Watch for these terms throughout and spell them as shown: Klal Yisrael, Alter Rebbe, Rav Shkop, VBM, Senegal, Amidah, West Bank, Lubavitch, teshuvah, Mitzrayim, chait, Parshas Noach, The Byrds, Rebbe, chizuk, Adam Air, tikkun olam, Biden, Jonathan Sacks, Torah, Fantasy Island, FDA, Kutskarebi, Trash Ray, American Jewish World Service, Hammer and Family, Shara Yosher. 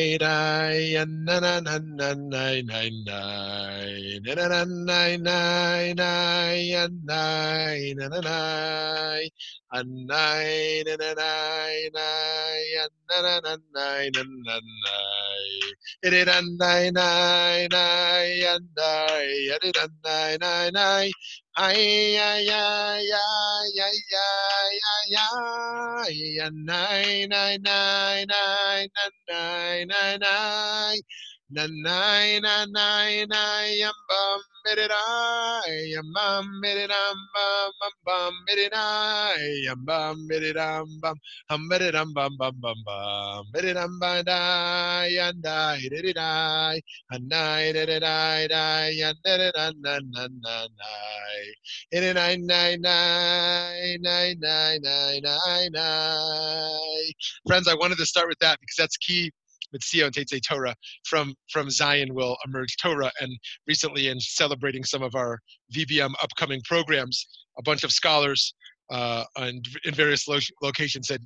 Friends, I wanted to start with that because that's key. With Mitzio and Tetzei Torah, from Zion will emerge Torah. And recently, in celebrating some of our VBM upcoming programs, a bunch of scholars in various locations said,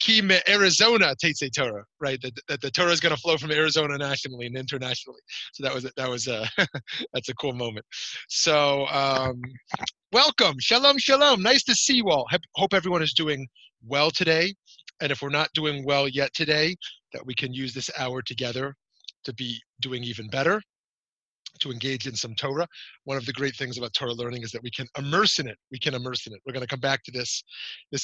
Ki me Arizona Tetzei Torah, right? That the Torah is going to flow from Arizona nationally and internationally. So that was that's a cool moment. So welcome, shalom, shalom. Nice to see you all. Hope everyone is doing well today. And if we're not doing well yet today, that we can use this hour together to be doing even better, to engage in some Torah. One of the great things about Torah learning is that we can immerse in it. We're going to come back to this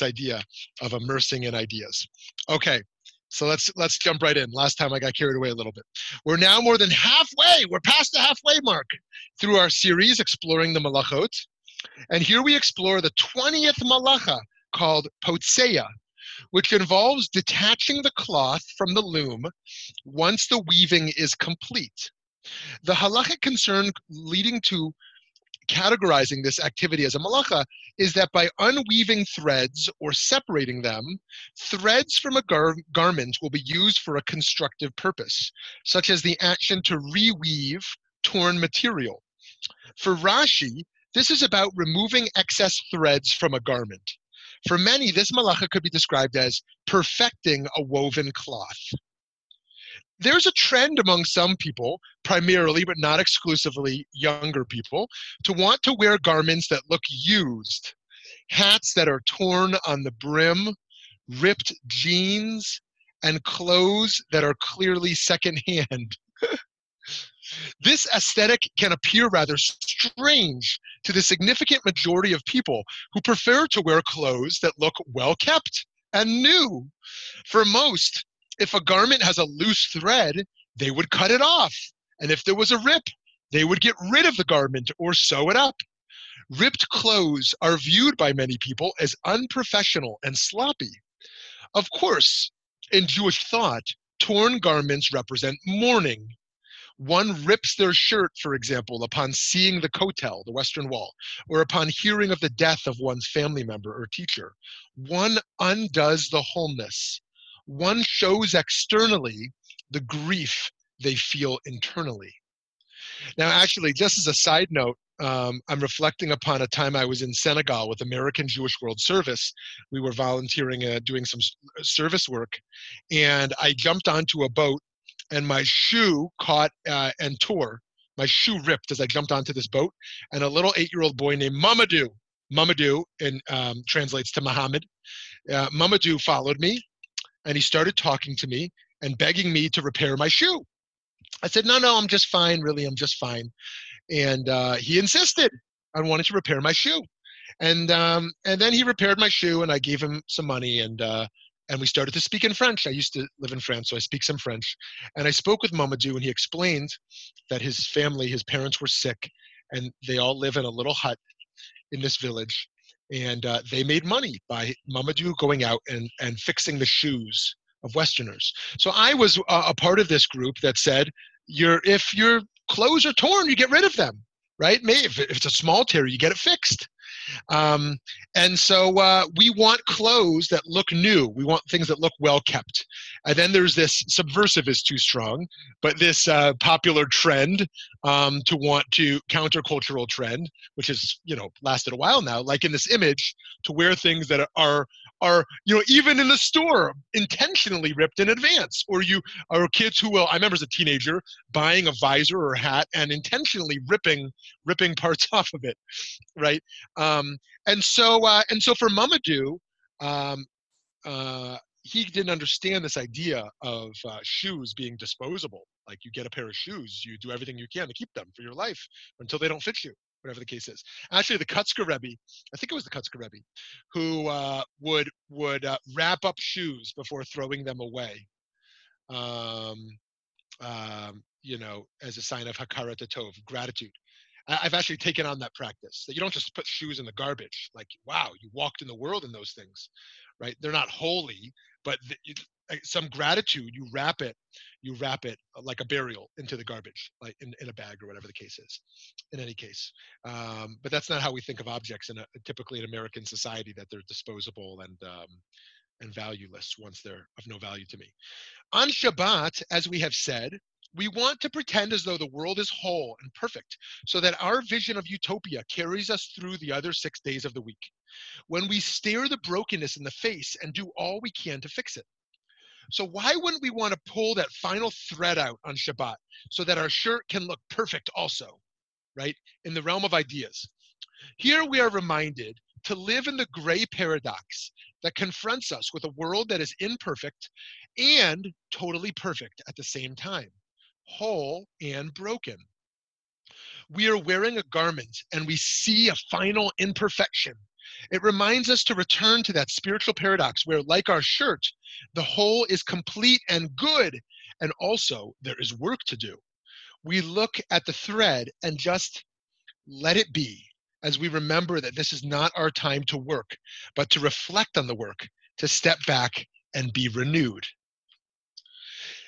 idea of immersing in ideas. Okay, so let's jump right in. Last time I got carried away a little bit. We're now more than halfway. We're past the halfway mark through our series exploring the Malachot. And here we explore the 20th Malacha called Potseya, which involves detaching the cloth from the loom once the weaving is complete. The halachic concern leading to categorizing this activity as a malacha is that by unweaving threads or separating them, threads from a garment will be used for a constructive purpose, such as the action to reweave torn material. For Rashi, this is about removing excess threads from a garment. For many, this malacha could be described as perfecting a woven cloth. There's a trend among some people, primarily but not exclusively younger people, to want to wear garments that look used, hats that are torn on the brim, ripped jeans, and clothes that are clearly secondhand. This aesthetic can appear rather strange to the significant majority of people who prefer to wear clothes that look well-kept and new. For most, if a garment has a loose thread, they would cut it off. And if there was a rip, they would get rid of the garment or sew it up. Ripped clothes are viewed by many people as unprofessional and sloppy. Of course, in Jewish thought, torn garments represent mourning. One rips their shirt, for example, upon seeing the Kotel, the Western Wall, or upon hearing of the death of one's family member or teacher. One undoes the wholeness. One shows externally the grief they feel internally. Now, actually, just as a side note, I'm reflecting upon a time I was in Senegal with American Jewish World Service. We were volunteering, doing some service work, and I jumped onto a boat, and my shoe caught and tore. My shoe ripped as I jumped onto this boat. And a little 8-year-old boy named Mamadou, Mamadou translates to Muhammad. Mamadou followed me, and he started talking to me and begging me to repair my shoe. I said, no, I'm just fine. Really, I'm just fine. And he insisted on wanting to repair my shoe. And then he repaired my shoe, and I gave him some money, and we started to speak in French. I used to live in France, so I speak some French. And I spoke with Mamadou, and he explained that his family, his parents were sick, and they all live in a little hut in this village. And they made money by Mamadou going out and fixing the shoes of Westerners. So I was a part of this group that said, if your clothes are torn, you get rid of them, right? Maybe if it's a small tear, you get it fixed. And so we want clothes that look new. We want things that look well kept. And then there's this subversive is too strong, but this popular trend to want to countercultural trend, which has lasted a while now, like in this image, to wear things that are are, you know, even in the store, intentionally ripped in advance. Or you are kids who will, I remember as a teenager, buying a visor or a hat and intentionally ripping parts off of it, right? And so for Mamadou, he didn't understand this idea of shoes being disposable. Like, you get a pair of shoes, you do everything you can to keep them for your life until they don't fit you, whatever the case is. Actually, the Kutskarebi, I think it was the Kutskarebi, who would wrap up shoes before throwing them away, you know, as a sign of hakarat hatov, gratitude. I've actually taken on that practice, that you don't just put shoes in the garbage. Like, wow, you walked in the world in those things, right? They're not holy, but some gratitude, you wrap it like a burial into the garbage, like in a bag or whatever the case is, in any case. But that's not how we think of objects typically in American society, that they're disposable and valueless once they're of no value to me. On Shabbat, as we have said, we want to pretend as though the world is whole and perfect, so that our vision of utopia carries us through the other 6 days of the week, when we stare the brokenness in the face and do all we can to fix it. So why wouldn't we want to pull that final thread out on Shabbat so that our shirt can look perfect also, right? In the realm of ideas. Here we are reminded to live in the gray paradox that confronts us with a world that is imperfect and totally perfect at the same time, whole and broken. We are wearing a garment and we see a final imperfection. It reminds us to return to that spiritual paradox where, like our shirt, the whole is complete and good, and also there is work to do. We look at the thread and just let it be, as we remember that this is not our time to work, but to reflect on the work, to step back and be renewed.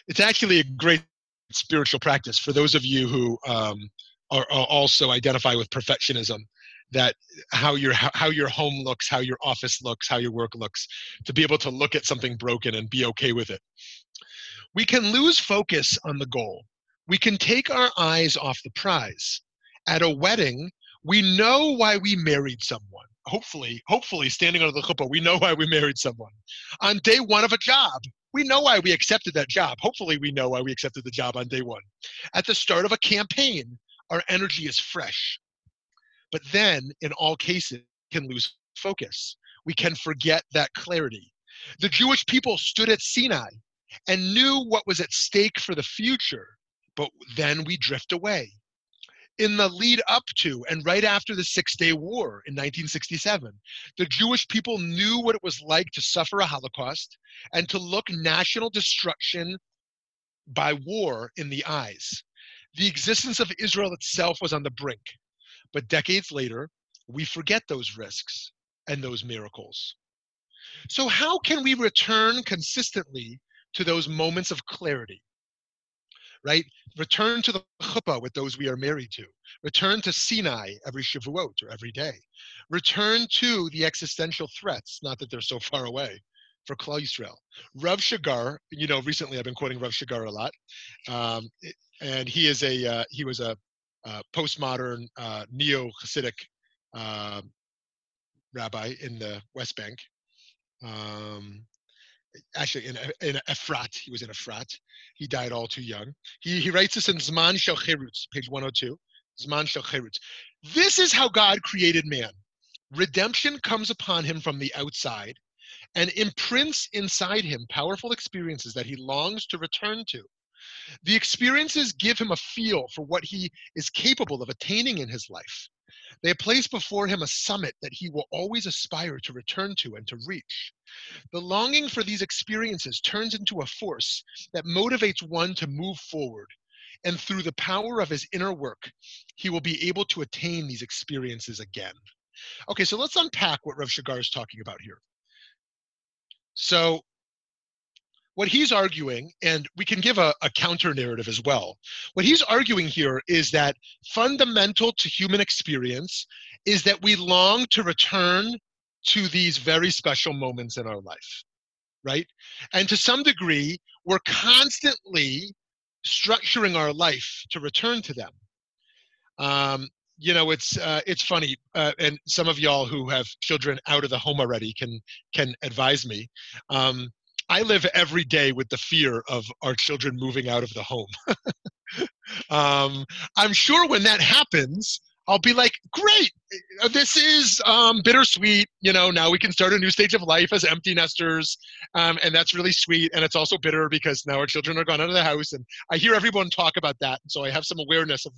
It's actually a great spiritual practice for those of you who are also identify with perfectionism, that how your home looks, how your office looks, how your work looks, to be able to look at something broken and be okay with it. We can lose focus on the goal. We can take our eyes off the prize. At a wedding, we know why we married someone. Hopefully, standing under the chuppah, we know why we married someone. On day one of a job, we know why we accepted that job. Hopefully, we know why we accepted the job on day one. At the start of a campaign, our energy is fresh. But then, in all cases, we can lose focus. We can forget that clarity. The Jewish people stood at Sinai and knew what was at stake for the future, but then we drift away. In the lead up to and right after the 6 Day War in 1967, the Jewish people knew what it was like to suffer a Holocaust and to look national destruction by war in the eyes. The existence of Israel itself was on the brink. But decades later, we forget those risks and those miracles. So how can we return consistently to those moments of clarity, right? Return to the chuppah with those we are married to. Return to Sinai every Shavuot or every day. Return to the existential threats, not that they're so far away, for Klal Yisrael. Rav Shagar, you know, recently I've been quoting Rav Shagar a lot, and he is a postmodern neo-Hasidic rabbi in the West Bank. Actually, in Efrat, he was in Efrat. He died all too young. He writes this in Zman Shel Cherutz, page 102. Zman Shel Cherutz. This is how God created man. Redemption comes upon him from the outside and imprints inside him powerful experiences that he longs to return to. The experiences give him a feel for what he is capable of attaining in his life. They place before him a summit that he will always aspire to return to and to reach. The longing for these experiences turns into a force that motivates one to move forward, and through the power of his inner work, he will be able to attain these experiences again. Okay, so let's unpack what Rav Shagar is talking about here. So, what he's arguing, and we can give a counter narrative as well. What he's arguing here is that fundamental to human experience is that we long to return to these very special moments in our life, right? And to some degree, we're constantly structuring our life to return to them. you know, it's funny. And some of y'all who have children out of the home already can advise me. I live every day with the fear of our children moving out of the home. I'm sure when that happens, I'll be like, great, this is bittersweet. You know, now we can start a new stage of life as empty nesters. And that's really sweet. And it's also bitter because now our children are gone out of the house. And I hear everyone talk about that. And so I have some awareness of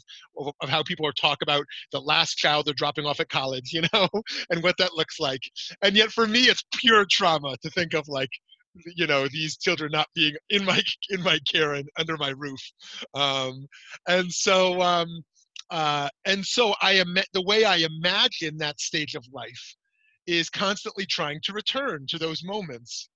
how people are talk about the last child they're dropping off at college, you know, and what that looks like. And yet for me, it's pure trauma to think of, like, you know, these children not being in my care and under my roof. And so the way I imagine that stage of life is constantly trying to return to those moments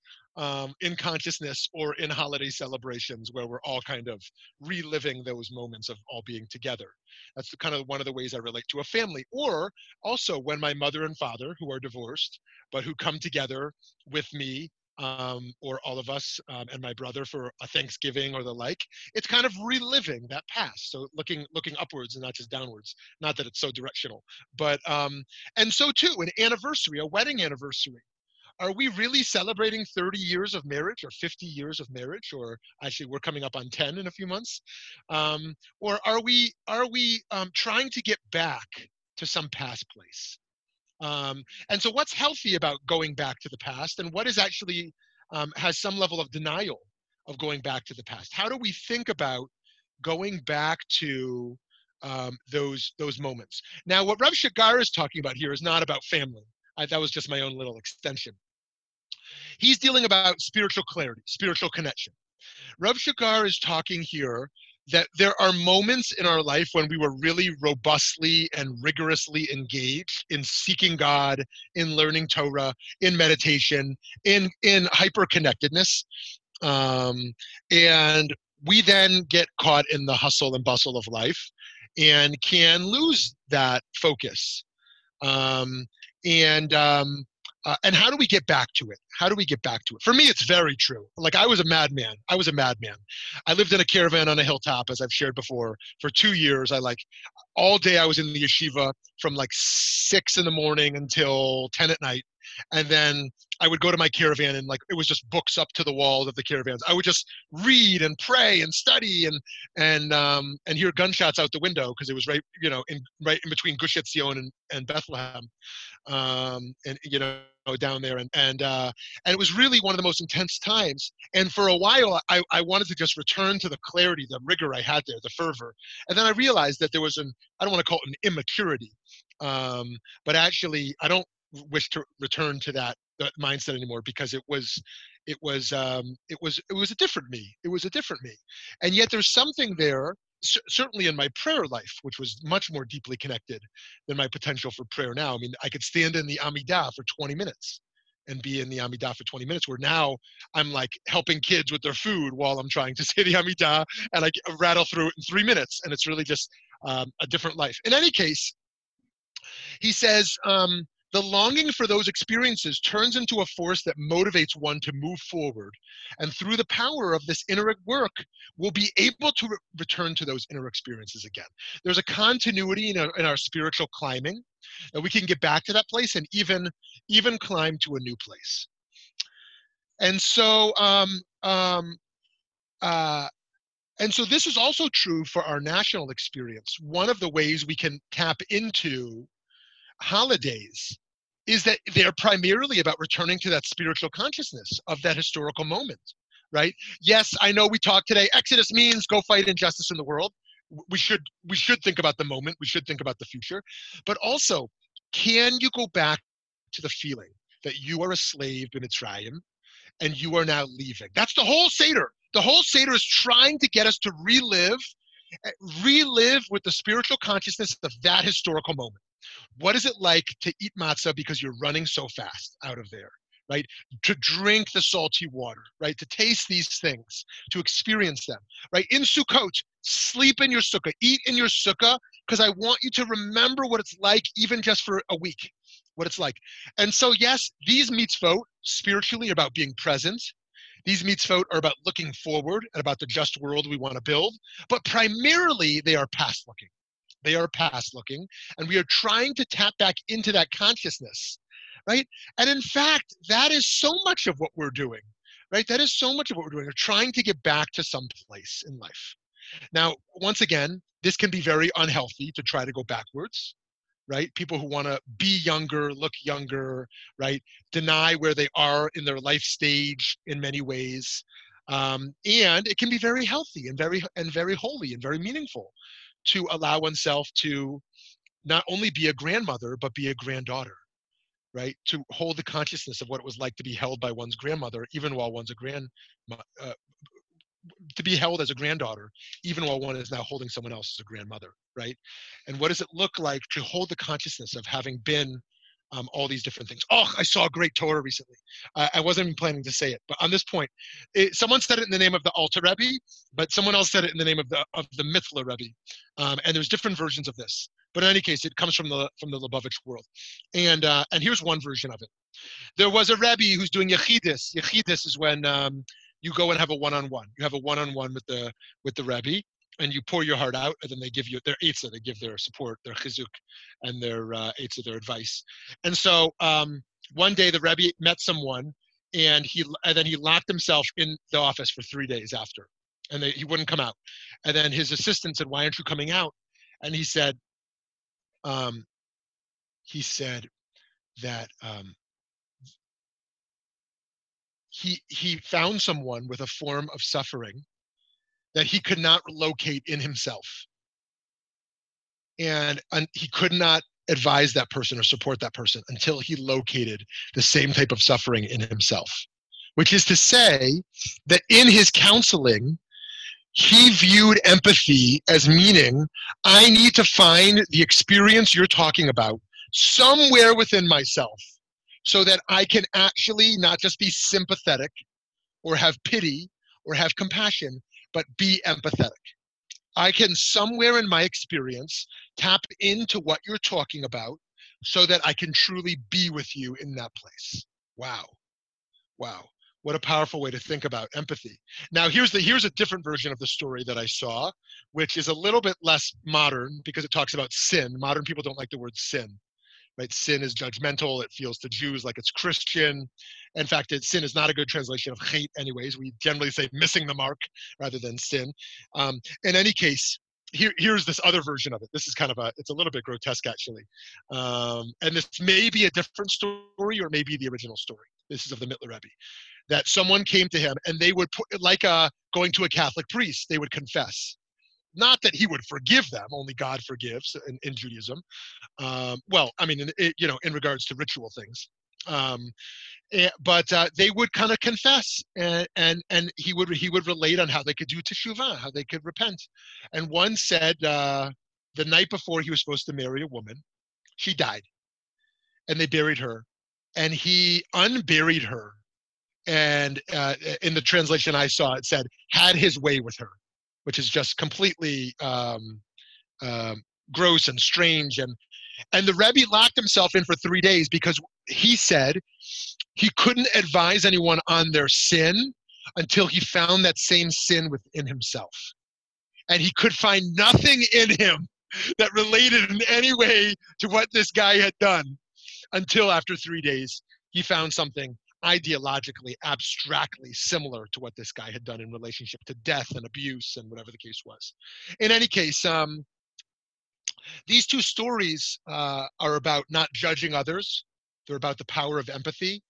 in consciousness or in holiday celebrations where we're all kind of reliving those moments of all being together. That's kind of one of the ways I relate to a family. Or also when my mother and father, who are divorced, but who come together with me, or all of us, and my brother for a Thanksgiving or the like, it's kind of reliving that past. So looking upwards and not just downwards, not that it's so directional, but, and so too, an anniversary, a wedding anniversary. Are we really celebrating 30 years of marriage or 50 years of marriage? Or actually we're coming up on 10 in a few months. Or are we trying to get back to some past place? And so what's healthy about going back to the past, and what is actually has some level of denial of going back to the past? How do we think about going back to those moments? Now, what Rav Shagar is talking about here is not about family. That was just my own little extension. He's dealing about spiritual clarity, spiritual connection. Rav Shagar is talking here that there are moments in our life when we were really robustly and rigorously engaged in seeking God, in learning Torah, in meditation, in hyper-connectedness. And we then get caught in the hustle and bustle of life and can lose that focus. And how do we get back to it? How do we get back to it? For me, it's very true. Like, I was a madman. I lived in a caravan on a hilltop, as I've shared before, for 2 years. All day I was in the yeshiva from like 6 a.m. until 10 p.m. And then I would go to my caravan, and like, it was just books up to the walls of the caravans. I would just read and pray and study and hear gunshots out the window because it was right in between Gush Etzion and Bethlehem, and you know, down there. And it was really one of the most intense times. And for a while, I wanted to just return to the clarity, the rigor I had there, the fervor. And then I realized that there was I don't want to call it an immaturity, but actually I don't wish to return to that mindset anymore, because it was a different me. It was a different me. And yet there's something there, certainly in my prayer life, which was much more deeply connected than my potential for prayer now. I mean, I could stand in the Amidah for 20 minutes and be in the Amidah for 20 minutes, where now I'm like helping kids with their food while I'm trying to say the Amidah, and I rattle through it in 3 minutes. And it's really just a different life. In any case, he says, the longing for those experiences turns into a force that motivates one to move forward. And through the power of this inner work, we'll be able to return to those inner experiences again. There's a continuity in our spiritual climbing, that we can get back to that place and even climb to a new place. And so, this is also true for our national experience. One of the ways we can tap into holidays is that they're primarily about returning to that spiritual consciousness of that historical moment, right? Yes, I know we talked today, Exodus means go fight injustice in the world. We should think about the moment. We should think about the future. But also, can you go back to the feeling that you are a slave in Mitzrayim and you are now leaving? That's the whole Seder. The whole Seder is trying to get us to relive with the spiritual consciousness of that historical moment. What is it like to eat matzah because you're running so fast out of there, right? To drink the salty water, right? To taste these things, to experience them, right? In Sukkot, sleep in your sukkah, eat in your sukkah, because I want you to remember what it's like, even just for a week, what it's like. And so, yes, these mitzvot spiritually are about being present. These mitzvot are about looking forward and about the just world we want to build, but primarily they are past looking. They are past looking. And we are trying to tap back into that consciousness, right? And in fact, that is so much of what we're doing, right? That is so much of what we're doing. We're trying to get back to some place in life. Now, once again, this can be very unhealthy to try to go backwards, right? People who want to be younger, look younger, right? Deny where they are in their life stage in many ways. And it can be very healthy and very holy and very meaningful to allow oneself to not only be a grandmother, but be a granddaughter, right? To hold the consciousness of what it was like to be held by one's grandmother, even while one's a to be held as a granddaughter, even while one is now holding someone else as a grandmother, right? And what does it look like to hold the consciousness of having been all these different things? Oh, I saw a great Torah recently. I wasn't even planning to say it, but on this point, someone said it in the name of the Alter Rebbe, but someone else said it in the name of the Mithla Rebbe. And there's different versions of this. But in any case, it comes from the Lubavitch world. And here's one version of it. There was a Rebbe who's doing Yechidus. Yechidus is when you go and have a one-on-one. You have a one-on-one with the Rebbe, and you pour your heart out, and then they give you their etza, they give their support, their chizuk, and their etza, their advice. And so one day the Rebbe met someone, and then he locked himself in the office for 3 days after, and he wouldn't come out. And then his assistant said, "Why aren't you coming out?" And he said that he found someone with a form of suffering that he could not locate in himself. And he could not advise that person or support that person until he located the same type of suffering in himself, which is to say that in his counseling, he viewed empathy as meaning, I need to find the experience you're talking about somewhere within myself so that I can actually not just be sympathetic or have pity or have compassion, but be empathetic. I can somewhere in my experience tap into what you're talking about so that I can truly be with you in that place. Wow. Wow. What a powerful way to think about empathy. Now, here's a different version of the story that I saw, which is a little bit less modern because it talks about sin. Modern people don't like the word sin, right? Sin is judgmental. It feels to Jews like it's Christian. In fact, sin is not a good translation of chait anyways. We generally say missing the mark rather than sin. In any case, here's this other version of it. This is it's a little bit grotesque actually. And this may be a different story or maybe the original story. This is of the Mitler Rebbe. That someone came to him and they would put, going to a Catholic priest, they would confess. Not that he would forgive them, only God forgives in Judaism. In regards to ritual things. But they would kind of confess and he would relate on how they could do teshuvah, how they could repent. And one said the night before he was supposed to marry a woman, she died and they buried her and he unburied her. And in the translation I saw, it said, had his way with her, which is just completely gross and strange. And the Rebbe locked himself in for 3 days because he said he couldn't advise anyone on their sin until he found that same sin within himself. And he could find nothing in him that related in any way to what this guy had done until after 3 days he found something ideologically, abstractly similar to what this guy had done in relationship to death and abuse and whatever the case was. In any case, these two stories are about not judging others. They're about the power of empathy,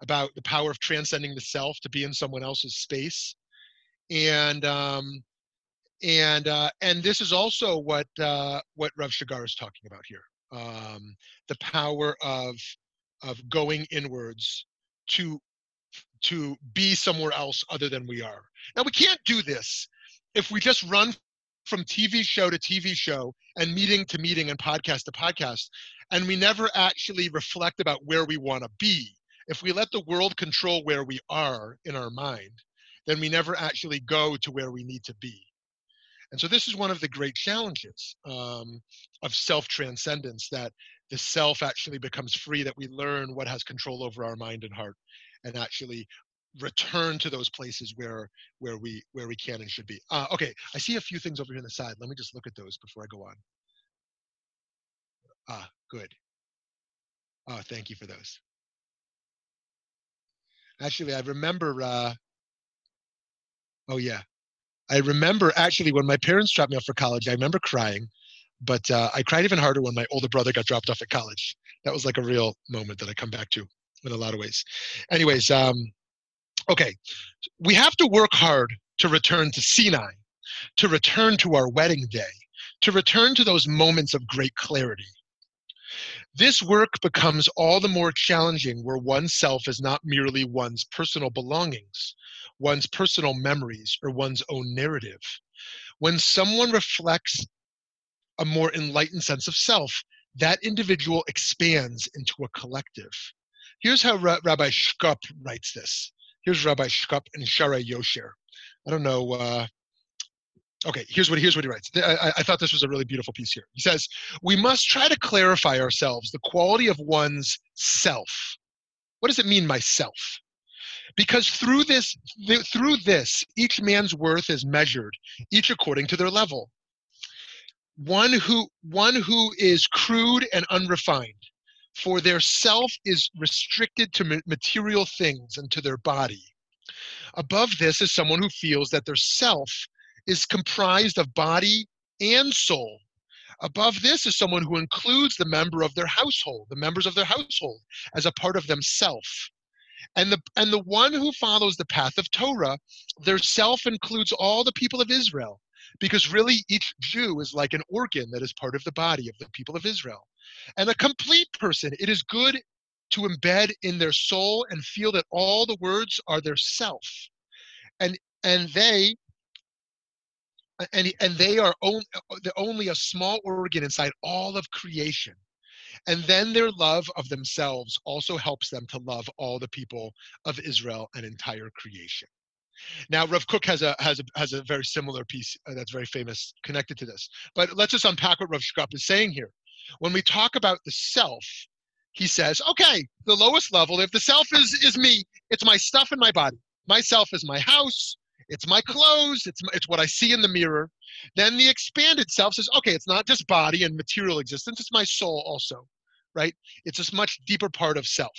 about the power of transcending the self to be in someone else's space. And this is also what Rav Shagar is talking about here. The power of going inwards to be somewhere else other than we are. Now, we can't do this if we just run from TV show to TV show and meeting to meeting and podcast to podcast, and we never actually reflect about where we want to be. If we let the world control where we are in our mind, then we never actually go to where we need to be. And so this is one of the great challenges of self-transcendence, that the self actually becomes free, that we learn what has control over our mind and heart and actually return to those places where we can and should be. Okay, I see a few things over here on the side. Let me just look at those before I go on. Ah, good. Oh, thank you for those. Actually, I remember, I remember actually when my parents dropped me off for college, I remember crying, but I cried even harder when my older brother got dropped off at college. That was like a real moment that I come back to in a lot of ways. Anyways, okay, we have to work hard to return to Sinai, to return to our wedding day, to return to those moments of great clarity. This work becomes all the more challenging where oneself is not merely one's personal belongings, one's personal memories, or one's own narrative. When someone reflects a more enlightened sense of self, that individual expands into a collective. Here's how Rabbi Shkop writes this. Here's Rabbi Shkop and Shara Yosher. I don't know. Okay, here's what he writes. I thought this was a really beautiful piece here. He says, we must try to clarify ourselves, the quality of one's self. What does it mean, myself? Because through this, each man's worth is measured, each according to their level. One who is crude and unrefined, for their self is restricted to material things and to their body. Above this is someone who feels that their self is comprised of body and soul. Above this is someone who includes the members of their household as a part of themselves. And the one who follows the path of Torah, their self includes all the people of Israel, because really each Jew is like an organ that is part of the body of the people of Israel. And a complete person, it is good to embed in their soul and feel that all the words are their self. And they are only a small organ inside all of creation. And then their love of themselves also helps them to love all the people of Israel and entire creation. Now, Rav Kook has a very similar piece that's very famous connected to this. But let's just unpack what Rav Shkop is saying here. When we talk about the self, he says, okay, the lowest level, if the self is me, it's my stuff and my body. Myself is my house. It's my clothes, it's what I see in the mirror. Then the expanded self says, okay, it's not just body and material existence, it's my soul also, right? It's this much deeper part of self.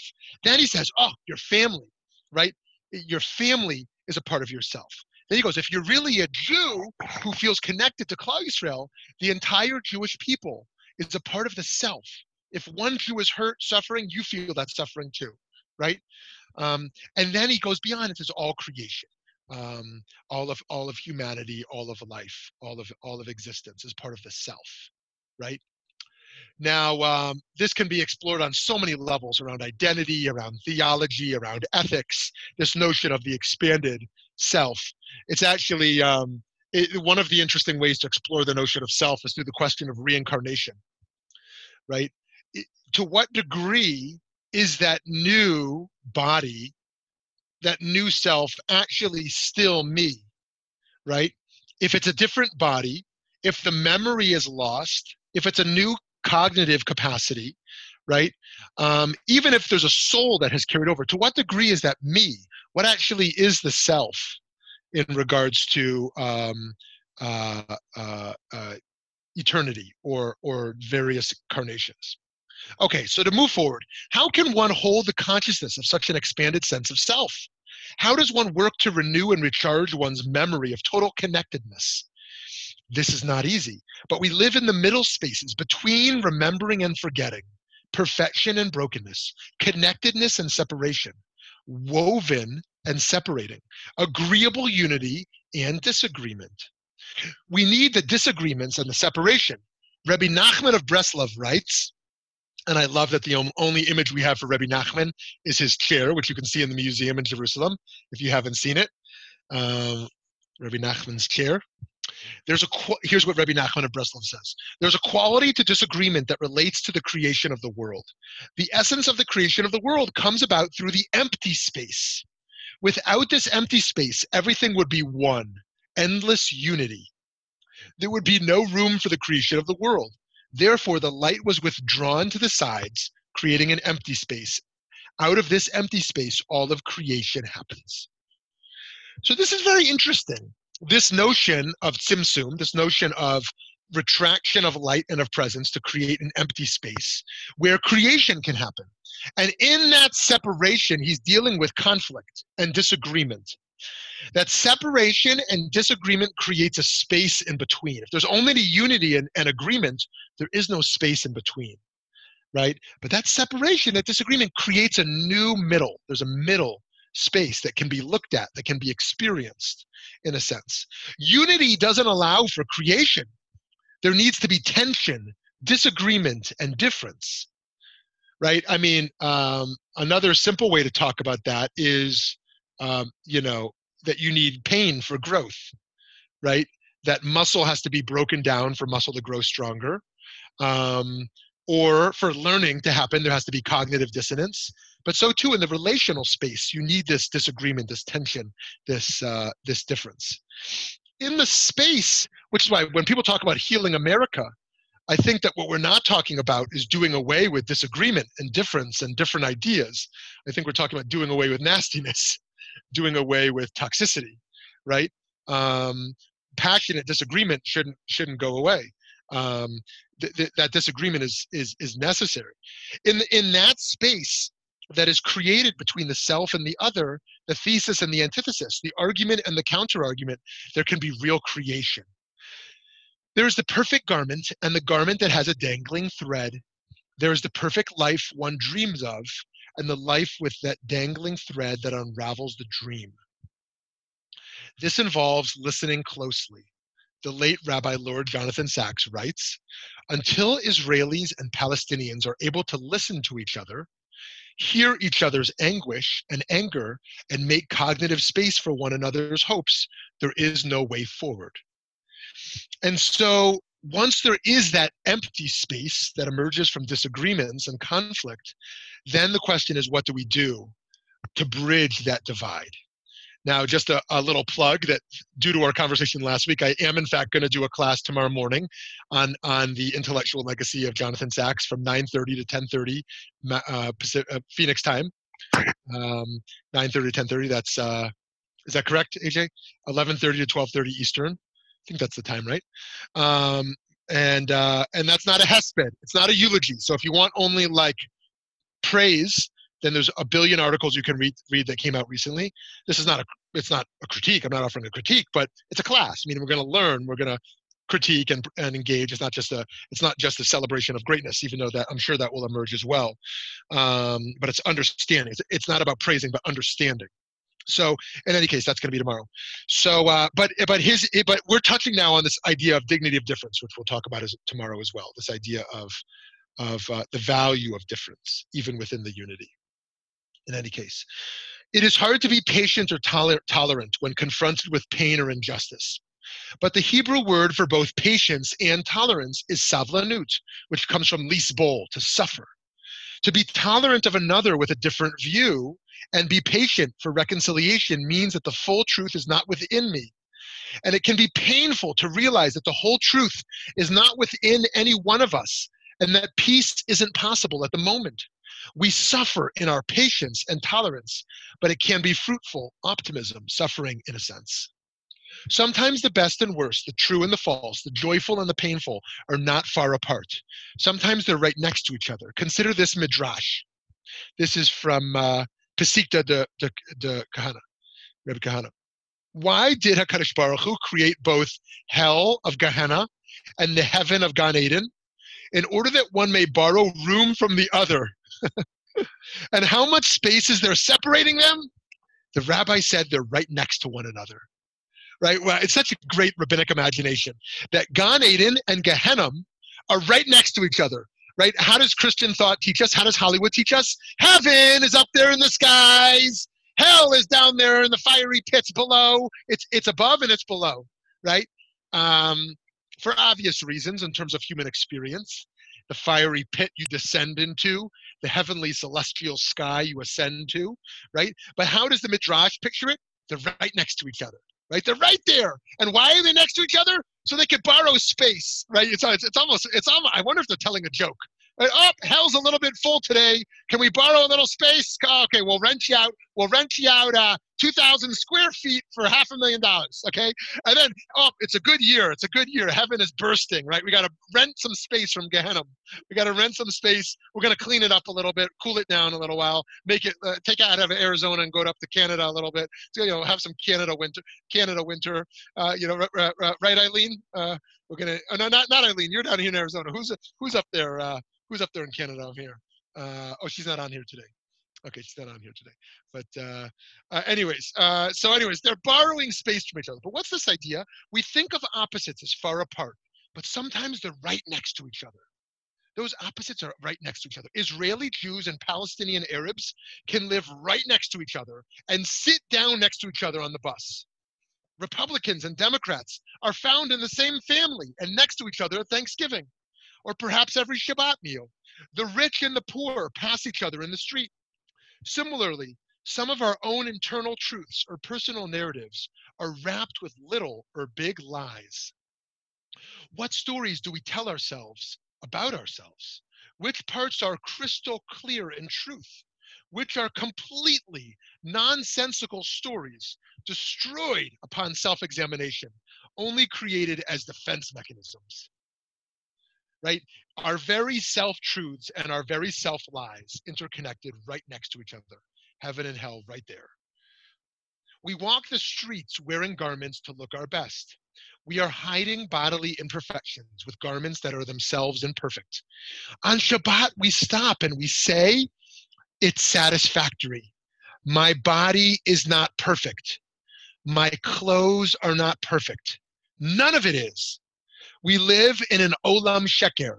Then he says, oh, your family, right? Your family is a part of yourself. Then he goes, if you're really a Jew who feels connected to Klal Yisrael, the entire Jewish people is a part of the self. If one Jew is hurt, suffering, you feel that suffering too, right? And then he goes beyond and says all creation. All of humanity, all of life, all of existence is part of the self, right? Now, this can be explored on so many levels around identity, around theology, around ethics, this notion of the expanded self. It's actually one of the interesting ways to explore the notion of self is through the question of reincarnation, right? To what degree is that new body, that new self, actually still me, right? If it's a different body, if the memory is lost, if it's a new cognitive capacity, right? Even if there's a soul that has carried over, to what degree is that me? What actually is the self in regards to eternity or various incarnations? Okay, so to move forward, how can one hold the consciousness of such an expanded sense of self? How does one work to renew and recharge one's memory of total connectedness? This is not easy, but we live in the middle spaces between remembering and forgetting, perfection and brokenness, connectedness and separation, woven and separating, agreeable unity and disagreement. We need the disagreements and the separation. Rabbi Nachman of Breslov writes, and I love that the only image we have for Rabbi Nachman is his chair, which you can see in the museum in Jerusalem, if you haven't seen it. Rabbi Nachman's chair. Here's what Rabbi Nachman of Breslov says. There's a quality to disagreement that relates to the creation of the world. The essence of the creation of the world comes about through the empty space. Without this empty space, everything would be one, endless unity. There would be no room for the creation of the world. Therefore, the light was withdrawn to the sides, creating an empty space. Out of this empty space, all of creation happens. So this is very interesting, this notion of tzimtzum, this notion of retraction of light and of presence to create an empty space where creation can happen. And in that separation, he's dealing with conflict and disagreement. That separation and disagreement creates a space in between. If there's only the unity and agreement, there is no space in between, right? But that separation, that disagreement creates a new middle. There's a middle space that can be looked at, that can be experienced in a sense. Unity doesn't allow for creation. There needs to be tension, disagreement, and difference, right? I mean, another simple way to talk about that is that you need pain for growth, right? That muscle has to be broken down for muscle to grow stronger. Or for learning to happen, there has to be cognitive dissonance. But so too in the relational space, you need this disagreement, this tension, this difference. In the space, which is why when people talk about healing America, I think that what we're not talking about is doing away with disagreement and difference and different ideas. I think we're talking about doing away with nastiness, doing away with toxicity, right? Passionate disagreement shouldn't go away. That disagreement is necessary. In that space that is created between the self and the other, the thesis and the antithesis, the argument and the counter-argument, there can be real creation. There is the perfect garment, and the garment that has a dangling thread. There is the perfect life one dreams of, and the life with that dangling thread that unravels the dream. This involves listening closely. The late Rabbi Lord Jonathan Sacks writes, until Israelis and Palestinians are able to listen to each other, hear each other's anguish and anger, and make cognitive space for one another's hopes, there is no way forward. And so once there is that empty space that emerges from disagreements and conflict, then the question is, what do we do to bridge that divide? Now, just a little plug that due to our conversation last week, I am in fact going to do a class tomorrow morning on the intellectual legacy of Jonathan Sacks from 9:30 to 10:30 Phoenix time. 9:30 to 10:30, that's, is that correct, AJ? 11:30 to 12:30 Eastern. I think that's the time, right? And that's not a hesped. It's not a eulogy. So if you want only like praise, then there's a billion articles you can read that came out recently. This is not a critique. I'm not offering a critique, but it's a class. I mean, we're going to learn. We're going to critique and engage. It's not just a celebration of greatness, even though that I'm sure that will emerge as well. But it's understanding. It's not about praising, but understanding. So in any case, that's going to be tomorrow. So, but we're touching now on this idea of dignity of difference, which we'll talk about tomorrow as well. This idea of the value of difference, even within the unity. In any case, it is hard to be patient or tolerant when confronted with pain or injustice. But the Hebrew word for both patience and tolerance is savlanut, which comes from lisbol, to suffer. To be tolerant of another with a different view and be patient for reconciliation means that the full truth is not within me. And it can be painful to realize that the whole truth is not within any one of us and that peace isn't possible at the moment. We suffer in our patience and tolerance, but it can be fruitful optimism, suffering in a sense. Sometimes the best and worst, the true and the false, the joyful and the painful are not far apart. Sometimes they're right next to each other. Consider this midrash. This is from Pesikta de Kahana, Rebbe Kahana. Why did HaKadosh Baruch Hu create both hell of Gehenna and the heaven of Gan Eden? In order that one may borrow room from the other. And how much space is there separating them? The rabbi said they're right next to one another. Right? Well, it's such a great rabbinic imagination that Gan Eden and Gehenna are right next to each other. Right? How does Christian thought teach us? How does Hollywood teach us? Heaven is up there in the skies. Hell is down there in the fiery pits below. It's above and it's below. Right? For obvious reasons in terms of human experience. The fiery pit you descend into, the heavenly celestial sky you ascend to, right? But how does the Midrash picture it? They're right next to each other, right? They're right there. And why are they next to each other? So they could borrow space, right? It's almost, I wonder if they're telling a joke. Right? Oh, hell's a little bit full today. Can we borrow a little space? Oh, okay, we'll rent you out 2,000 square feet for $500,000, okay? And then, oh, it's a good year. It's a good year. Heaven is bursting, right? We got to rent some space from Gehenna. We got to rent some space. We're going to clean it up a little bit, cool it down a little while, make it, take it out of Arizona and go up to Canada a little bit. So, you know, have some Canada winter, you know, right, Eileen? We're going to, oh, no, not Eileen. You're down here in Arizona. Who's up there? Who's up there in Canada over here? Oh, she's not on here today. Okay, she's not on here today. But anyways, they're borrowing space from each other. But what's this idea? We think of opposites as far apart, but sometimes they're right next to each other. Those opposites are right next to each other. Israeli Jews and Palestinian Arabs can live right next to each other and sit down next to each other on the bus. Republicans and Democrats are found in the same family and next to each other at Thanksgiving, or perhaps every Shabbat meal. The rich and the poor pass each other in the street. Similarly, some of our own internal truths or personal narratives are wrapped with little or big lies. What stories do we tell ourselves about ourselves? Which parts are crystal clear in truth? Which are completely nonsensical stories destroyed upon self-examination, only created as defense mechanisms? Right? Our very self-truths and our very self-lies interconnected right next to each other. Heaven and hell right there. We walk the streets wearing garments to look our best. We are hiding bodily imperfections with garments that are themselves imperfect. On Shabbat, we stop and we say, it's satisfactory. My body is not perfect. My clothes are not perfect. None of it is. We live in an olam sheker,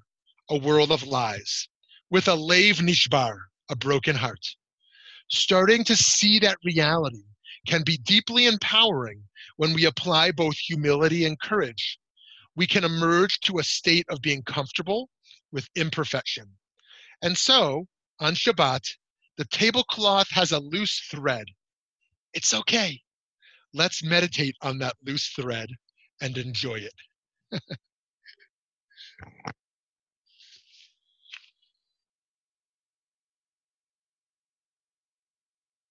a world of lies, with a lev nishbar, a broken heart. Starting to see that reality can be deeply empowering when we apply both humility and courage. We can emerge to a state of being comfortable with imperfection. And so, on Shabbat, the tablecloth has a loose thread. It's okay. Let's meditate on that loose thread and enjoy it.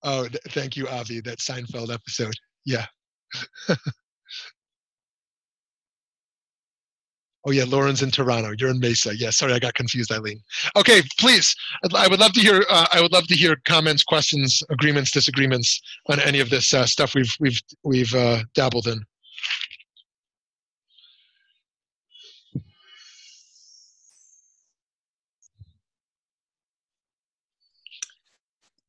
Oh, thank you, Avi, that Seinfeld episode. Yeah. Oh, yeah, Lauren's in Toronto. You're in Mesa. Yeah, sorry, I got confused, Eileen. Okay, please. I would love to hear. I would love to hear comments, questions, agreements, disagreements on any of this stuff we've dabbled in.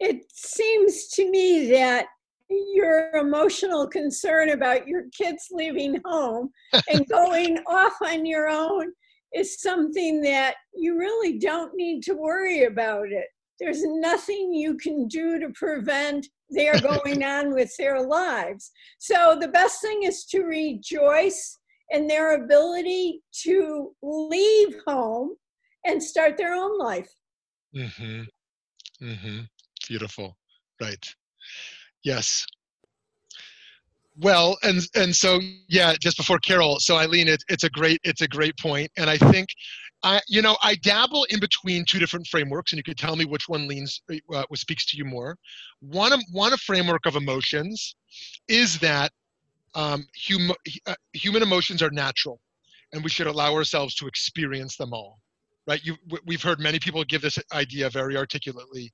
It seems to me that your emotional concern about your kids leaving home and going off on your own is something that you really don't need to worry about it. There's nothing you can do to prevent their going on with their lives. So the best thing is to rejoice in their ability to leave home and start their own life. Mm-hmm. Mm-hmm. Beautiful. Right. Yes. Well, and so, yeah, just before Carol. So Eileen, it's a great point. And I think I dabble in between two different frameworks, and you could tell me which one which speaks to you more. One, a framework of emotions is that human emotions are natural and we should allow ourselves to experience them all. Right. We've heard many people give this idea very articulately.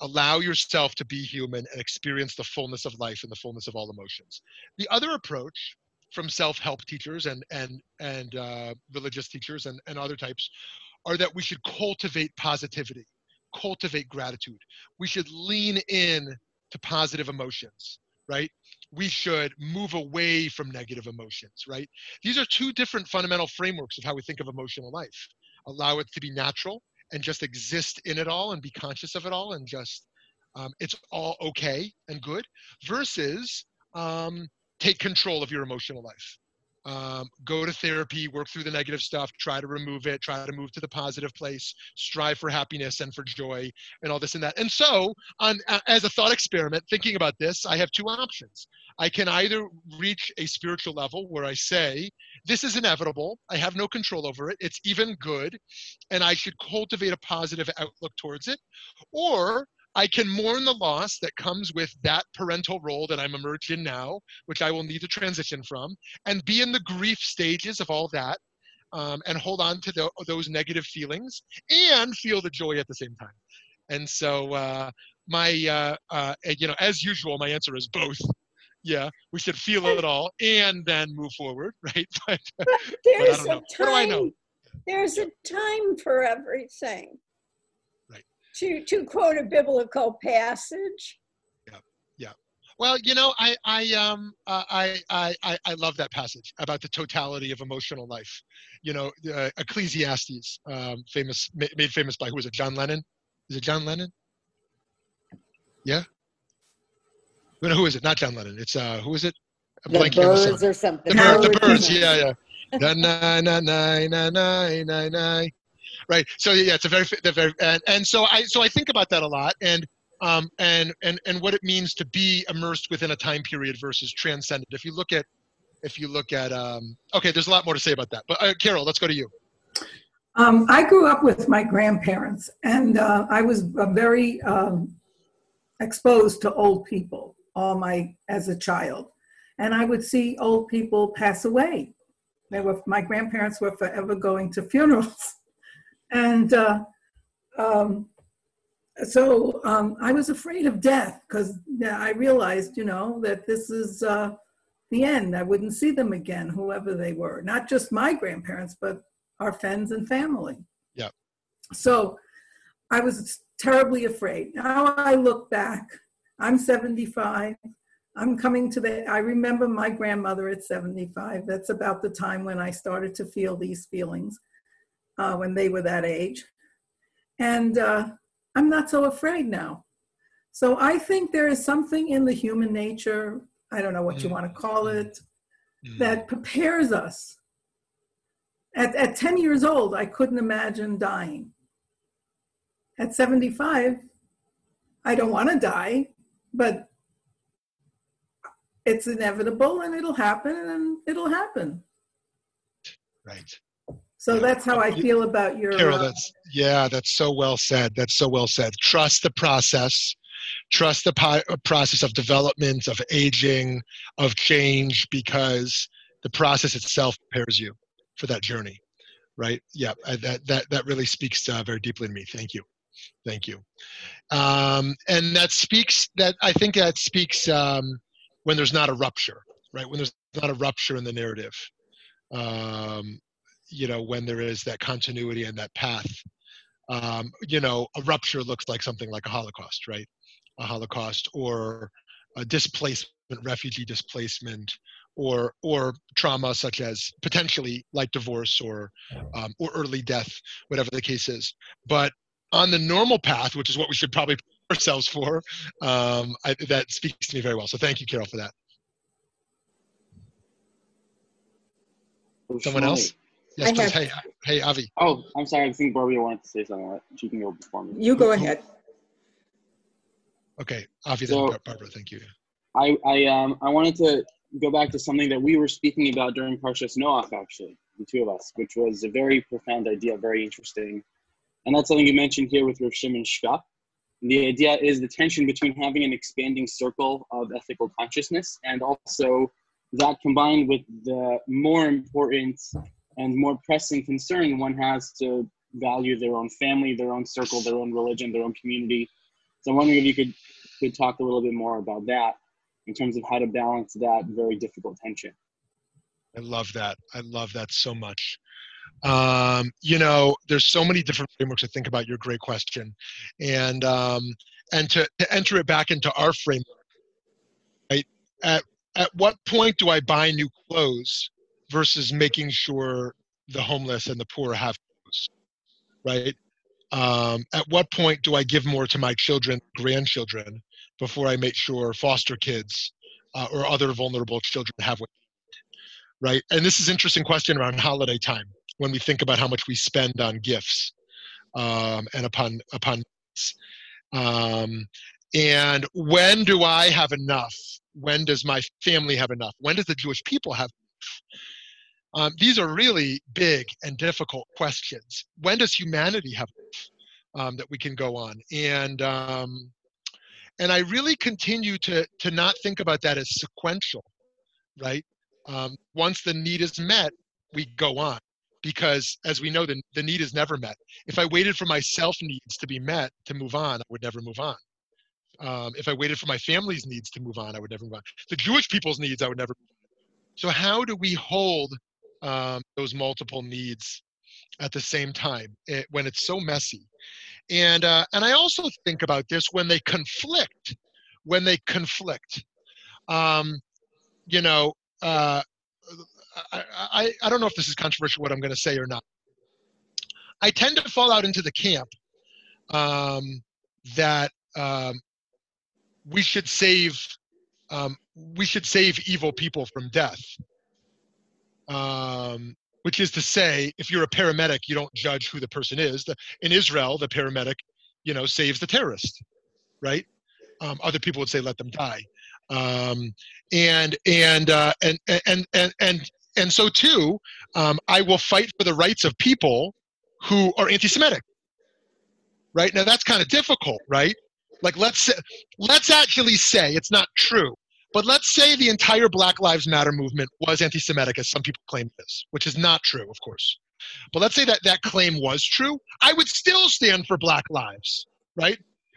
Allow yourself to be human and experience the fullness of life and the fullness of all emotions. The other approach from self-help teachers and religious teachers and other types are that we should cultivate positivity, cultivate gratitude. We should lean in to positive emotions, right? We should move away from negative emotions, right? These are two different fundamental frameworks of how we think of emotional life. Allow it to be natural and just exist in it all and be conscious of it all and just, it's all okay and good, versus take control of your emotional life. Go to therapy, work through the negative stuff, try to remove it, try to move to the positive place, strive for happiness and for joy and all this and that. And so as a thought experiment, thinking about this, I have two options. I can either reach a spiritual level where I say, this is inevitable, I have no control over it, it's even good, and I should cultivate a positive outlook towards it. Or I can mourn the loss that comes with that parental role that I'm emerged in now, which I will need to transition from, and be in the grief stages of all that, and hold on to those negative feelings and feel the joy at the same time. And so as usual, my answer is both. Yeah, we should feel it all and then move forward, right? But there's a time. What do I know? There's a time for everything. Right. To quote a biblical passage. Yeah, yeah. Well, you know, I love that passage about the totality of emotional life. You know, Ecclesiastes, made famous by, who was it? John Lennon. Is it John Lennon? Yeah. No, who is it? Not John Lennon. It's who is it? I'm the Byrds or something. The Byrds. Yeah. na na na na na na. Right. So yeah, it's so I think about that a lot, and what it means to be immersed within a time period versus transcendent. If you look at there's a lot more to say about that. But Carol, let's go to you. I grew up with my grandparents, and I was very exposed to old people as a child. And I would see old people pass away. My grandparents were forever going to funerals. And so I was afraid of death because I realized, you know, that this is the end. I wouldn't see them again, whoever they were. Not just my grandparents, but our friends and family. Yeah. So I was terribly afraid. Now I look back, I'm 75. I'm coming to I remember my grandmother at 75. That's about the time when I started to feel these feelings, when they were that age. And I'm not so afraid now. So I think there is something in the human nature, I don't know what you want to call it, that prepares us. At 10 years old, I couldn't imagine dying. At 75, I don't want to die, but it's inevitable and it'll happen. Right. So that's how I feel about your... Carol, that's so well said. That's so well said. Trust the process. Trust the process of development, of aging, of change, because the process itself prepares you for that journey. Right. Yeah. That really speaks very deeply to me. Thank you. Thank you. And that speaks when there's not a rupture, right? When there's not a rupture in the narrative, when there is that continuity and that path, a rupture looks like something like a Holocaust, right? A Holocaust or a displacement, refugee displacement, or trauma such as potentially like divorce or early death, whatever the case is. But on the normal path, which is what we should probably prepare ourselves for, that speaks to me very well. So thank you, Carol, for that. Someone else? Yes, please. Hey, Avi. Oh, I'm sorry. I think Barbie wanted to say something. She can go before me. You go ahead. Okay, Avi, then Barbara, thank you. I wanted to go back to something that we were speaking about during Parshas Noach, actually, the two of us, which was a very profound idea, very interesting. And that's something you mentioned here with Rav Shimon Shkop. The idea is the tension between having an expanding circle of ethical consciousness and also that combined with the more important and more pressing concern one has to value their own family, their own circle, their own religion, their own community. So I'm wondering if you could talk a little bit more about that in terms of how to balance that very difficult tension. I love that. I love that so much. There's so many different frameworks to think about your great question, and to enter it back into our framework, right? At what point do I buy new clothes versus making sure the homeless and the poor have clothes, right? At what point do I give more to my children, grandchildren, before I make sure foster kids or other vulnerable children have what they need, right? And this is an interesting question around holiday time, when we think about how much we spend on gifts and upon gifts. And when do I have enough? When does my family have enough? When does the Jewish people have enough? These are really big and difficult questions. When does humanity have enough that we can go on? And And I really continue to not think about that as sequential, right? Once the need is met, we go on. Because as we know, the need is never met. If I waited for my self-needs to be met to move on, I would never move on. If I waited for my family's needs to move on, I would never move on. The Jewish people's needs, I would never move on. So how do we hold those multiple needs at the same time when it's so messy? And I also think about this when they conflict. I don't know if this is controversial what I'm going to say or not. I tend to fall out into the camp that we should save evil people from death. Which is to say, if you're a paramedic, you don't judge who the person is. In Israel, the paramedic, saves the terrorist, right? Other people would say, let them die. And so too, I will fight for the rights of people who are anti-Semitic. Right? Now that's kind of difficult, right? Like let's actually say it's not true, but let's say the entire Black Lives Matter movement was anti-Semitic, as some people claim this, which is not true, of course. But let's say that claim was true. I would still stand for Black lives, right?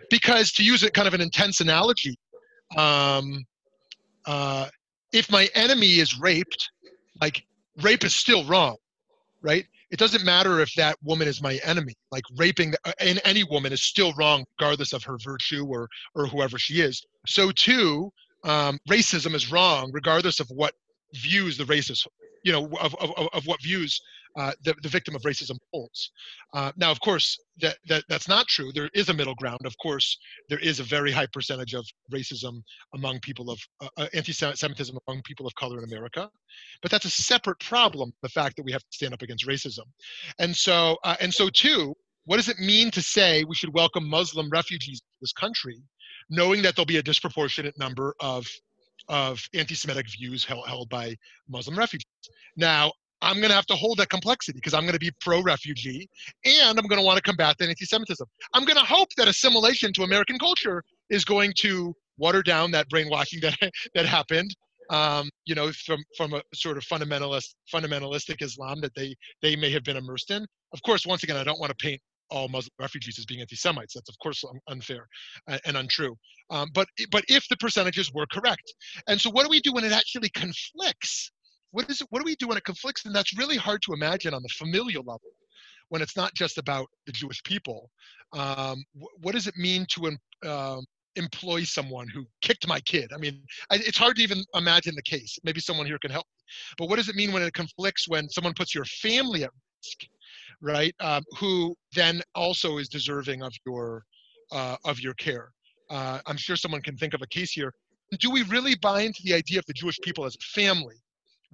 Because to use it kind of an intense analogy, if my enemy is raped, like rape is still wrong, right? It doesn't matter if that woman is my enemy. Like raping any woman is still wrong, regardless of her virtue or whoever she is. So too, racism is wrong, regardless of what views the racist, of what views the victim of racism holds. Now, of course, that's not true. There is a middle ground. Of course, there is a very high percentage of racism among people of anti-Semitism among people of color in America, but that's a separate problem. The fact that we have to stand up against racism, and so too, what does it mean to say we should welcome Muslim refugees to this country, knowing that there'll be a disproportionate number of anti-Semitic views held by Muslim refugees? Now, I'm going to have to hold that complexity because I'm going to be pro-refugee and I'm going to want to combat that anti-Semitism. I'm going to hope that assimilation to American culture is going to water down that brainwashing that happened, from a sort of fundamentalistic Islam that they may have been immersed in. Of course, once again, I don't want to paint all Muslim refugees as being anti-Semites. That's of course unfair and untrue. But if the percentages were correct, and so what do we do when it actually conflicts? What do we do when it conflicts? And that's really hard to imagine on the familial level, when it's not just about the Jewish people. What does it mean to employ someone who kicked my kid? I mean, it's hard to even imagine the case. Maybe someone here can help. But what does it mean when it conflicts, when someone puts your family at risk, right? Who then also is deserving of your care? I'm sure someone can think of a case here. Do we really buy into the idea of the Jewish people as a family?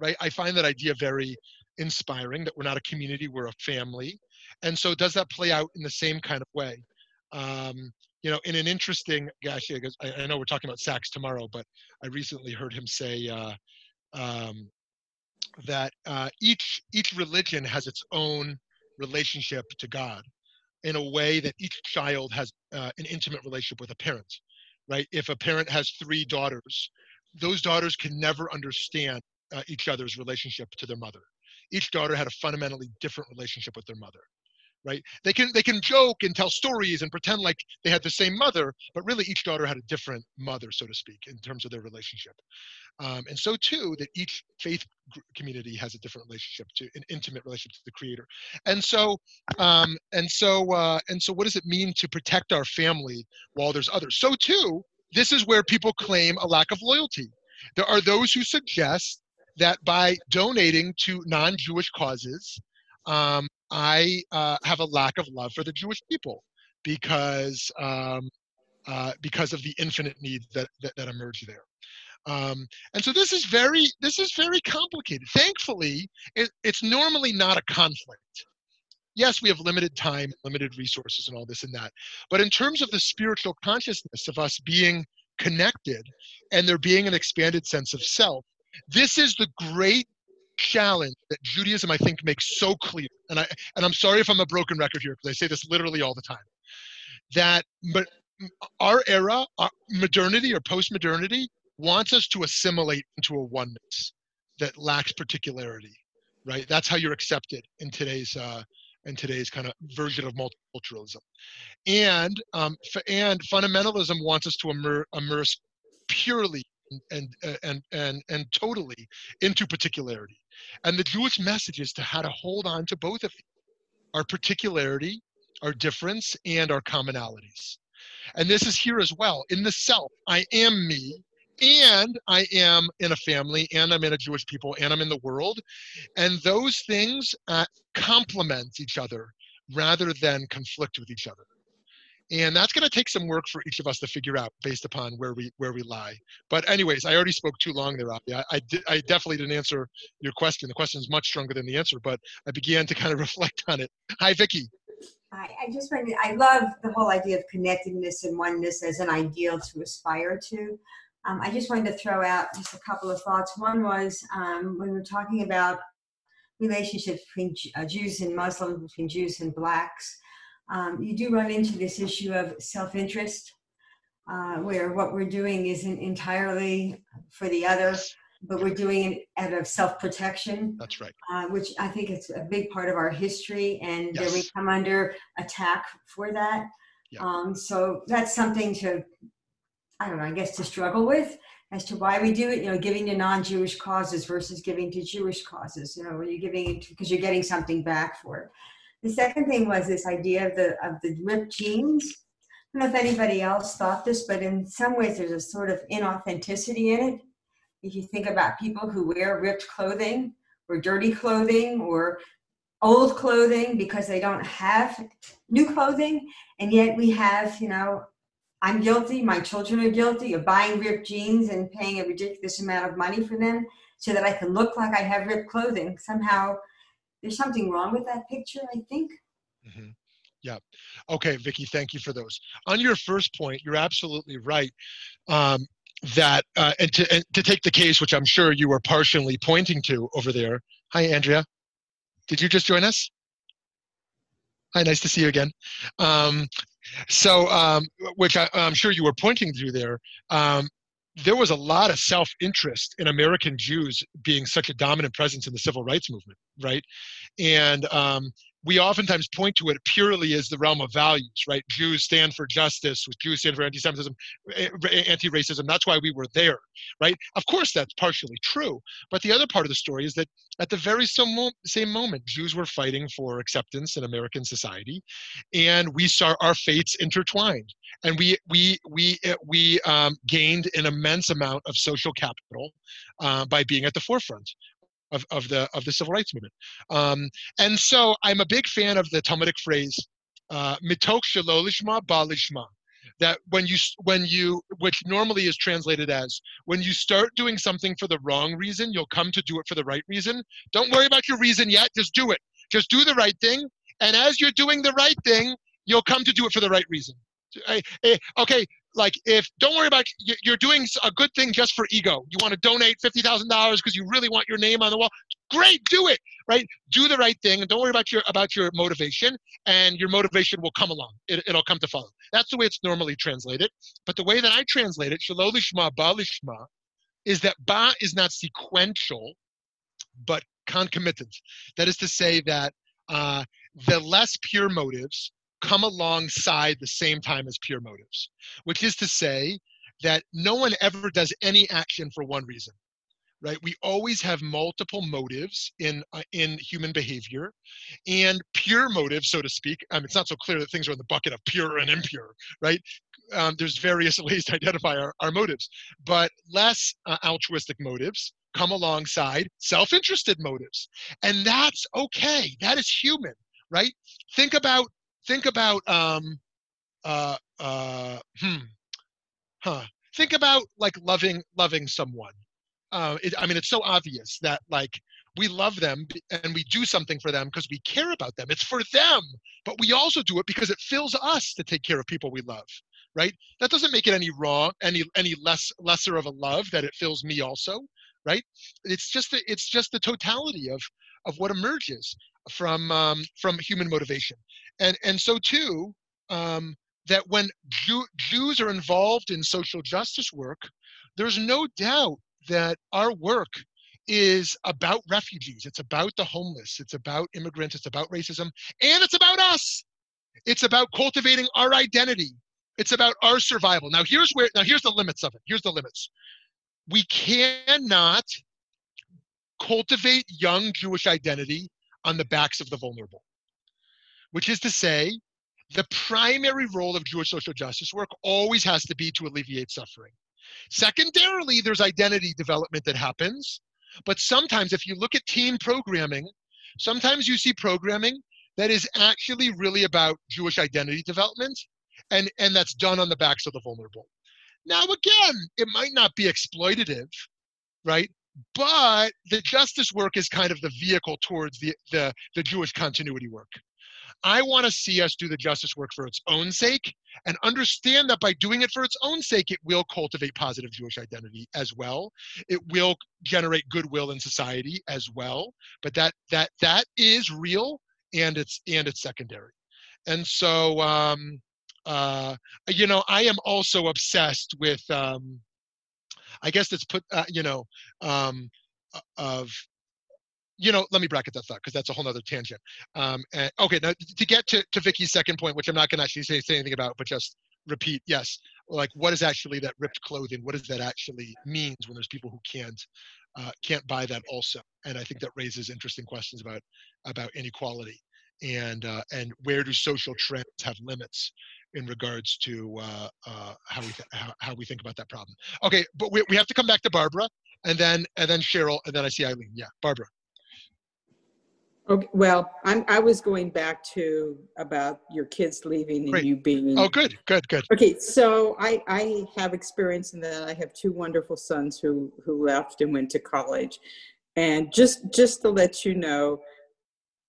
Right? I find that idea very inspiring, that we're not a community, we're a family. And so does that play out in the same kind of way? In an interesting, I know we're talking about Sacks tomorrow, but I recently heard him say that each religion has its own relationship to God in a way that each child has an intimate relationship with a parent, right? If a parent has 3 daughters, those daughters can never understand each other's relationship to their mother. Each daughter had a fundamentally different relationship with their mother, right? They can joke and tell stories and pretend like they had the same mother, but really each daughter had a different mother, so to speak, in terms of their relationship. And so too, that each faith community has a different relationship to an intimate relationship to the Creator. And so what does it mean to protect our family while there's others? So too, this is where people claim a lack of loyalty. There are those who suggest that by donating to non-Jewish causes, I have a lack of love for the Jewish people because of the infinite needs that emerge there. And so this is very complicated. Thankfully, it's normally not a conflict. Yes, we have limited time, limited resources, and all this and that. But in terms of the spiritual consciousness of us being connected and there being an expanded sense of self, this is the great challenge that Judaism, I think, makes so clear. And I'm sorry if I'm a broken record here, because I say this literally all the time. That our era, our modernity or post-modernity wants us to assimilate into a oneness that lacks particularity, right? That's how you're accepted in today's kind of version of multiculturalism. And fundamentalism wants us to immerse purely and totally into particularity. And the Jewish message is to how to hold on to both of you, our particularity, our difference, and our commonalities. And this is here as well. In the self, I am me, and I am in a family, and I'm in a Jewish people, and I'm in the world. And those things complement each other rather than conflict with each other. And that's going to take some work for each of us to figure out based upon where we lie. But anyways, I already spoke too long there, Rafi. I definitely didn't answer your question. The question is much stronger than the answer, but I began to kind of reflect on it. Hi, Vicky. Hi. I love the whole idea of connectedness and oneness as an ideal to aspire to. I just wanted to throw out just a couple of thoughts. One was when we were talking about relationships between Jews and Muslims, between Jews and blacks, you do run into this issue of self-interest, where what we're doing isn't entirely for the other, but we're doing it out of self-protection. That's right. Which I think it's a big part of our history, and yes, we come under attack for that. Yeah. So that's something to, I don't know, I guess to struggle with as to why we do it, you know, giving to non-Jewish causes versus giving to Jewish causes, you know, where you're giving it because you're getting something back for it. The second thing was this idea of the ripped jeans. I don't know if anybody else thought this, but in some ways there's a sort of inauthenticity in it. If you think about people who wear ripped clothing or dirty clothing or old clothing because they don't have new clothing, and yet we have, you know, I'm guilty, my children are guilty of buying ripped jeans and paying a ridiculous amount of money for them so that I can look like I have ripped clothing. Somehow there's something wrong with that picture, I think. Mm-hmm. Yeah. Okay, Vicky, thank you for those. On your first point, you're absolutely right. That and to take the case, which I'm sure you were partially pointing to over there. Hi, Andrea. Did you just join us? Hi, nice to see you again. Which I'm sure you were pointing to there, there was a lot of self-interest in American Jews being such a dominant presence in the civil rights movement, right? And we oftentimes point to it purely as the realm of values, right? Jews stand for justice, Jews stand for anti-Semitism, anti-racism. That's why we were there, right? Of course, that's partially true. But the other part of the story is that at the very same moment, Jews were fighting for acceptance in American society, and we saw our fates intertwined. And we gained an immense amount of social capital by being at the forefront of the civil rights movement. And so I'm a big fan of the Talmudic phrase, mitok shelo lishma ba lishma, that which normally is translated as, when you start doing something for the wrong reason, you'll come to do it for the right reason. Don't worry about your reason yet, just do it. Just do the right thing. And as you're doing the right thing, you'll come to do it for the right reason. Okay, like don't worry about, you're doing a good thing just for ego. You want to donate $50,000 because you really want your name on the wall. Great, do it, right? Do the right thing and don't worry about your motivation, and your motivation will come along. It'll come to follow. That's the way it's normally translated. But the way that I translate it, shelo lishma ba lishma, is that ba is not sequential, but concomitant. That is to say that the less pure motives come alongside the same time as pure motives, which is to say that no one ever does any action for one reason, right? We always have multiple motives in human behavior, and pure motives, so to speak. It's not so clear that things are in the bucket of pure and impure, right? There's various ways to identify our motives, but less altruistic motives come alongside self-interested motives. And that's okay. That is human, right? Think about like loving someone. It's so obvious that like we love them and we do something for them because we care about them. It's for them, but we also do it because it fills us to take care of people we love, right? That doesn't make it any wrong, any lesser of a love that it fills me also, right? It's just the totality of what emerges from human motivation, and so too that when Jews are involved in social justice work, there's no doubt that our work is about refugees. It's about the homeless. It's about immigrants. It's about racism. And it's about us. It's about cultivating our identity. It's about our survival. Now, here's the limits of it. Here's the limits. We cannot cultivate young Jewish identity on the backs of the vulnerable, which is to say, the primary role of Jewish social justice work always has to be to alleviate suffering. Secondarily, there's identity development that happens, but sometimes if you look at teen programming, sometimes you see programming that is actually really about Jewish identity development, and that's done on the backs of the vulnerable. Now, again, it might not be exploitative, right? But the justice work is kind of the vehicle towards the Jewish continuity work. I want to see us do the justice work for its own sake and understand that by doing it for its own sake, it will cultivate positive Jewish identity as well. It will generate goodwill in society as well. But that is real and it's secondary. And so, I am also obsessed with, let me bracket that thought because that's a whole nother tangent. Now to get to Vicky's second point, which I'm not going to actually say anything about, but just repeat, yes. Like, what is actually that ripped clothing? What does that actually mean when there's people who can't buy that also? And I think that raises interesting questions about inequality and where do social trends have limits in regards to how we think about that problem. Okay, but we have to come back to Barbara and then Cheryl and then I see Eileen. Yeah, Barbara. Okay, well, I was going back to about your kids leaving and you being. Oh, good. Okay, so I have experience in that. I have two wonderful sons who left and went to college. And just to let you know,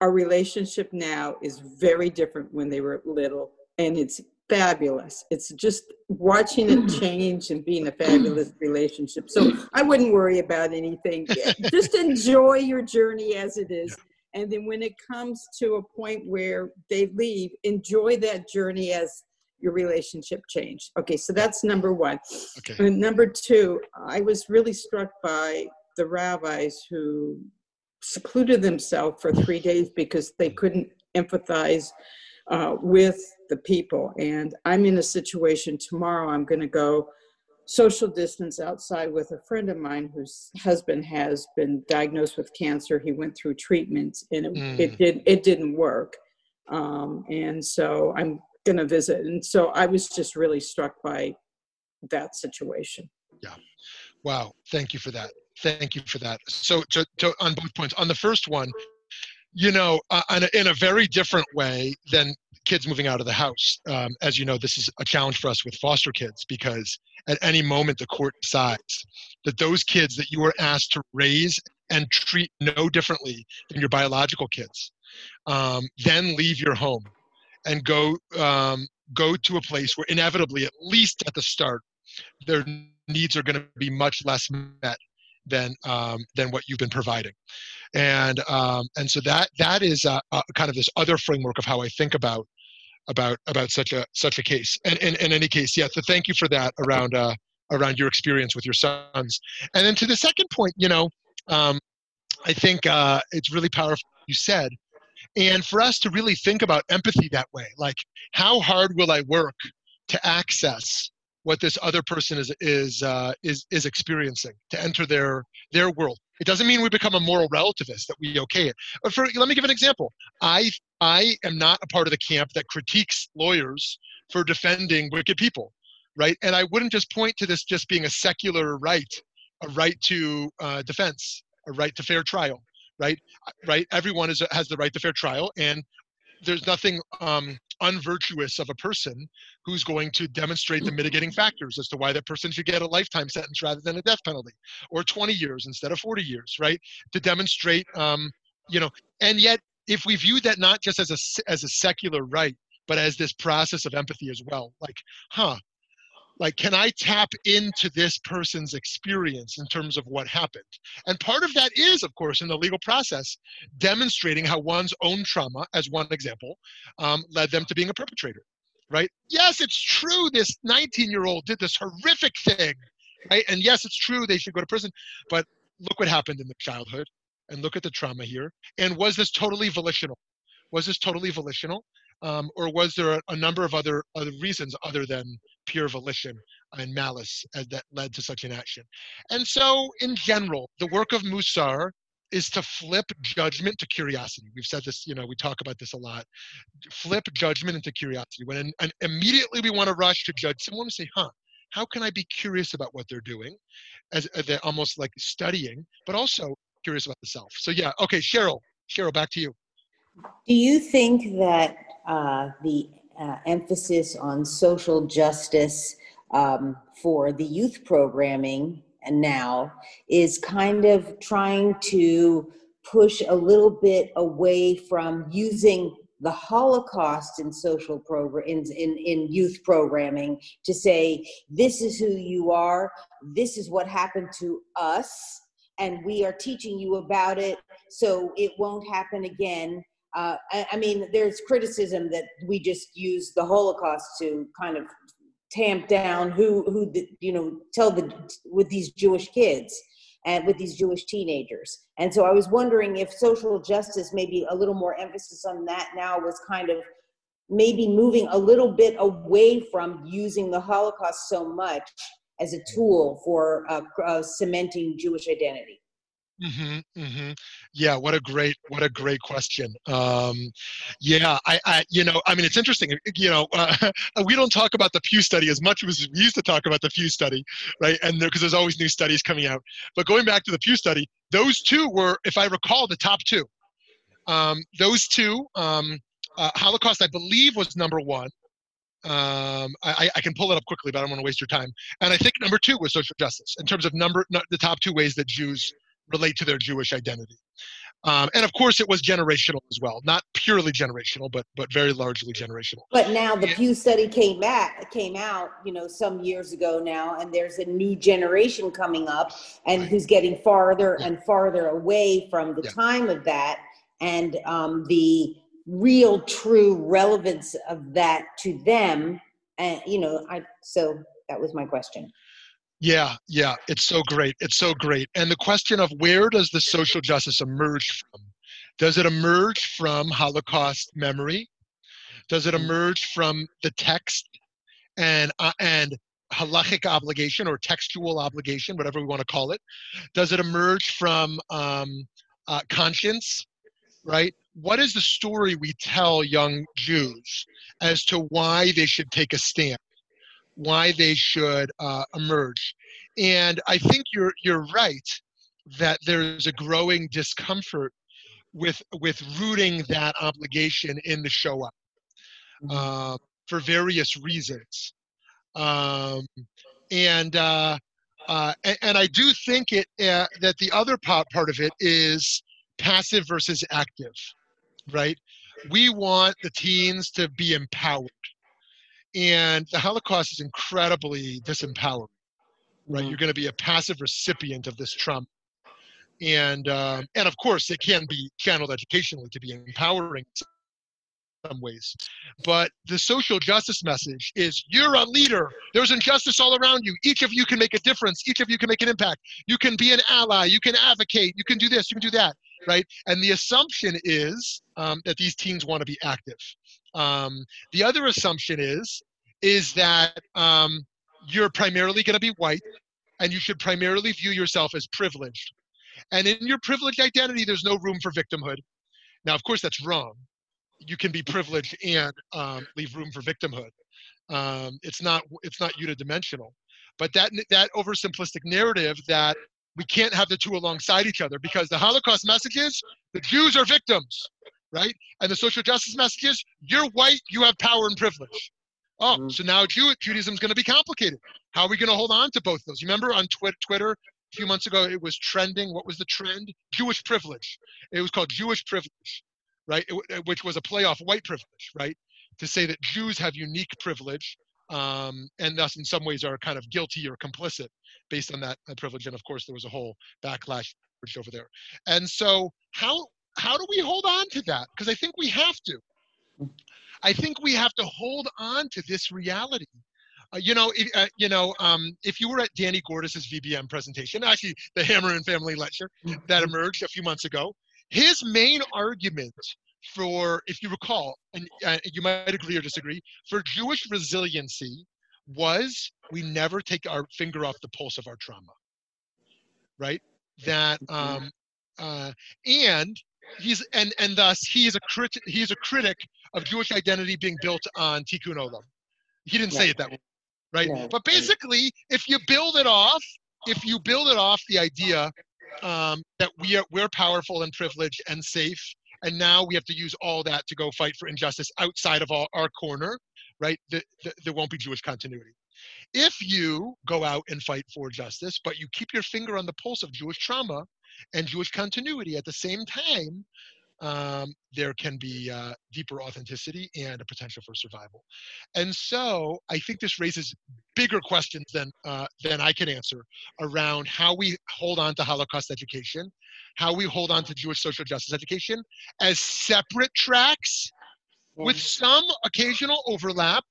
our relationship now is very different when they were little, and it's fabulous. It's just watching it change and being a fabulous relationship. So I wouldn't worry about anything. Just enjoy your journey as it is. Yeah. And then when it comes to a point where they leave, enjoy that journey as your relationship changed. Okay, so that's number one. Okay. And number two, I was really struck by the rabbis who secluded themselves for 3 days because they couldn't empathize with the people. And I'm in a situation tomorrow, I'm going to go social distance outside with a friend of mine whose husband has been diagnosed with cancer. He went through treatments and it didn't work. And so I'm going to visit. And so I was just really struck by that situation. Yeah. Wow. Thank you for that. So to on both points, on the first one, in a very different way than kids moving out of the house. As you know, this is a challenge for us with foster kids because at any moment the court decides that those kids that you were asked to raise and treat no differently than your biological kids, then leave your home and go to a place where inevitably, at least at the start, their needs are going to be much less met than what you've been providing. And so that is kind of this other framework of how I think about such a case. And in any case, yeah. So thank you for that around your experience with your sons. And then to the second point, I think it's really powerful what you said. And for us to really think about empathy that way, like how hard will I work to access what this other person is experiencing, to enter their world. It doesn't mean we become a moral relativist, that we okay it. But let me give an example. I am not a part of the camp that critiques lawyers for defending wicked people, right? And I wouldn't just point to this just being a secular right, a right to defense, a right to fair trial, right? Everyone has the right to fair trial, and there's nothing unvirtuous of a person who's going to demonstrate the mitigating factors as to why that person should get a lifetime sentence rather than a death penalty, or 20 years instead of 40 years, right? To demonstrate, and yet if we view that not just as a secular right, but as this process of empathy as well, like, can I tap into this person's experience in terms of what happened? And part of that is, of course, in the legal process, demonstrating how one's own trauma, as one example, led them to being a perpetrator. right? Yes, it's true this 19-year-old did this horrific thing, right? And yes, it's true they should go to prison, but look what happened in the childhood and look at the trauma here. And was this totally volitional? Was this totally volitional? Or was there a number of other reasons other than pure volition and malice that led to such an action? And so in general, the work of Musar is to flip judgment to curiosity. We've said this, we talk about this a lot. Flip judgment into curiosity. When immediately we want to rush to judge someone and say, how can I be curious about what they're doing? As they're almost like studying, but also curious about the self. So yeah, okay, Cheryl, back to you. Do you think that the emphasis on social justice for the youth programming and now is kind of trying to push a little bit away from using the Holocaust in social programs, in youth programming, to say, this is who you are, this is what happened to us, and we are teaching you about it so it won't happen again? I mean, there's criticism that we just use the Holocaust to kind of tamp down with these Jewish kids and with these Jewish teenagers. And so I was wondering if social justice, maybe a little more emphasis on that now, was kind of maybe moving a little bit away from using the Holocaust so much as a tool for cementing Jewish identity. Yeah, what a great question. I mean, it's interesting, we don't talk about the Pew study as much as we used to talk about the Pew study, right? And because there's always new studies coming out, but going back to the Pew study, those two were, if I recall, the top two. Holocaust, I believe, was number one. I can pull it up quickly, but I don't want to waste your time. And I think number two was social justice in terms of the top two ways that Jews relate to their Jewish identity. And of course it was generational as well, not purely generational, but very largely generational. But now the Pew study came out, some years ago now, and there's a new generation coming up and right. Who's getting farther and farther away from the time of that and the real true relevance of that to them, and so that was my question. Yeah, it's so great. And the question of where does the social justice emerge from? Does it emerge from Holocaust memory? Does it emerge from the text and halachic obligation or textual obligation, whatever we want to call it? Does it emerge from conscience, right? What is the story we tell young Jews as to why they should take a stand, why they should emerge? And I think you're right that there's a growing discomfort with rooting that obligation in the show up for various reasons. And I do think that the other part of it is passive versus active, right? We want the teens to be empowered. And the Holocaust is incredibly disempowering, right? You're going to be a passive recipient of this trauma. And of course, it can be channeled educationally to be empowering in some ways. But the social justice message is, you're a leader. There's injustice all around you. Each of you can make a difference. Each of you can make an impact. You can be an ally. You can advocate. You can do this. You can do that, right? And the assumption is that these teens want to be active. The other assumption is that you're primarily going to be white and you should primarily view yourself as privileged. And in your privileged identity, there's no room for victimhood. Now, of course, that's wrong. You can be privileged and leave room for victimhood. It's not unidimensional. But that oversimplistic narrative that we can't have the two alongside each other, because the Holocaust message is the Jews are victims. Right? And the social justice message is, you're white, you have power and privilege. So now Judaism is going to be complicated. How are we going to hold on to both of those? You remember on Twitter a few months ago, it was trending. What was the trend? Jewish privilege. It was called Jewish privilege, right? Which was a play off white privilege, right? To say that Jews have unique privilege and thus in some ways are kind of guilty or complicit based on that privilege. And of course, there was a whole backlash over there. And so how do we hold on to that? Because I think we have to. I think we have to hold on to this reality. If you were at Danny Gordis' VBM presentation, actually the Hammer and Family lecture that emerged a few months ago, his main argument for, if you recall, and you might agree or disagree, for Jewish resiliency was we never take our finger off the pulse of our trauma, right? That and thus he is a critic of Jewish identity being built on tikkun olam. He didn't say it that way, right? Yeah. But basically, if you build it off the idea that we're powerful and privileged and safe, and now we have to use all that to go fight for injustice outside of our corner, right? There won't be Jewish continuity. If you go out and fight for justice, but you keep your finger on the pulse of Jewish trauma and Jewish continuity at the same time, there can be deeper authenticity and a potential for survival. And so I think this raises bigger questions than I can answer around how we hold on to Holocaust education, how we hold on to Jewish social justice education as separate tracks with some occasional overlap,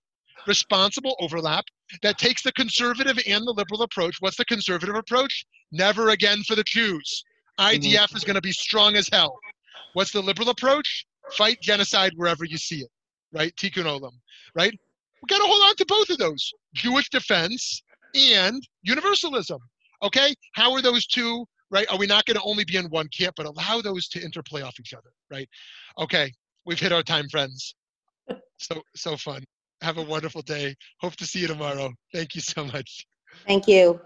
responsible overlap, that takes the conservative and the liberal approach. What's the conservative approach? Never again for the Jews. IDF is going to be strong as hell. What's the liberal approach? Fight genocide wherever you see it, right? Tikkun olam, right? We got to hold on to both of those, Jewish defense and universalism, okay? How are those two, right? Are we not going to only be in one camp, but allow those to interplay off each other, right? Okay, we've hit our time, friends. So fun. Have a wonderful day. Hope to see you tomorrow. Thank you so much. Thank you.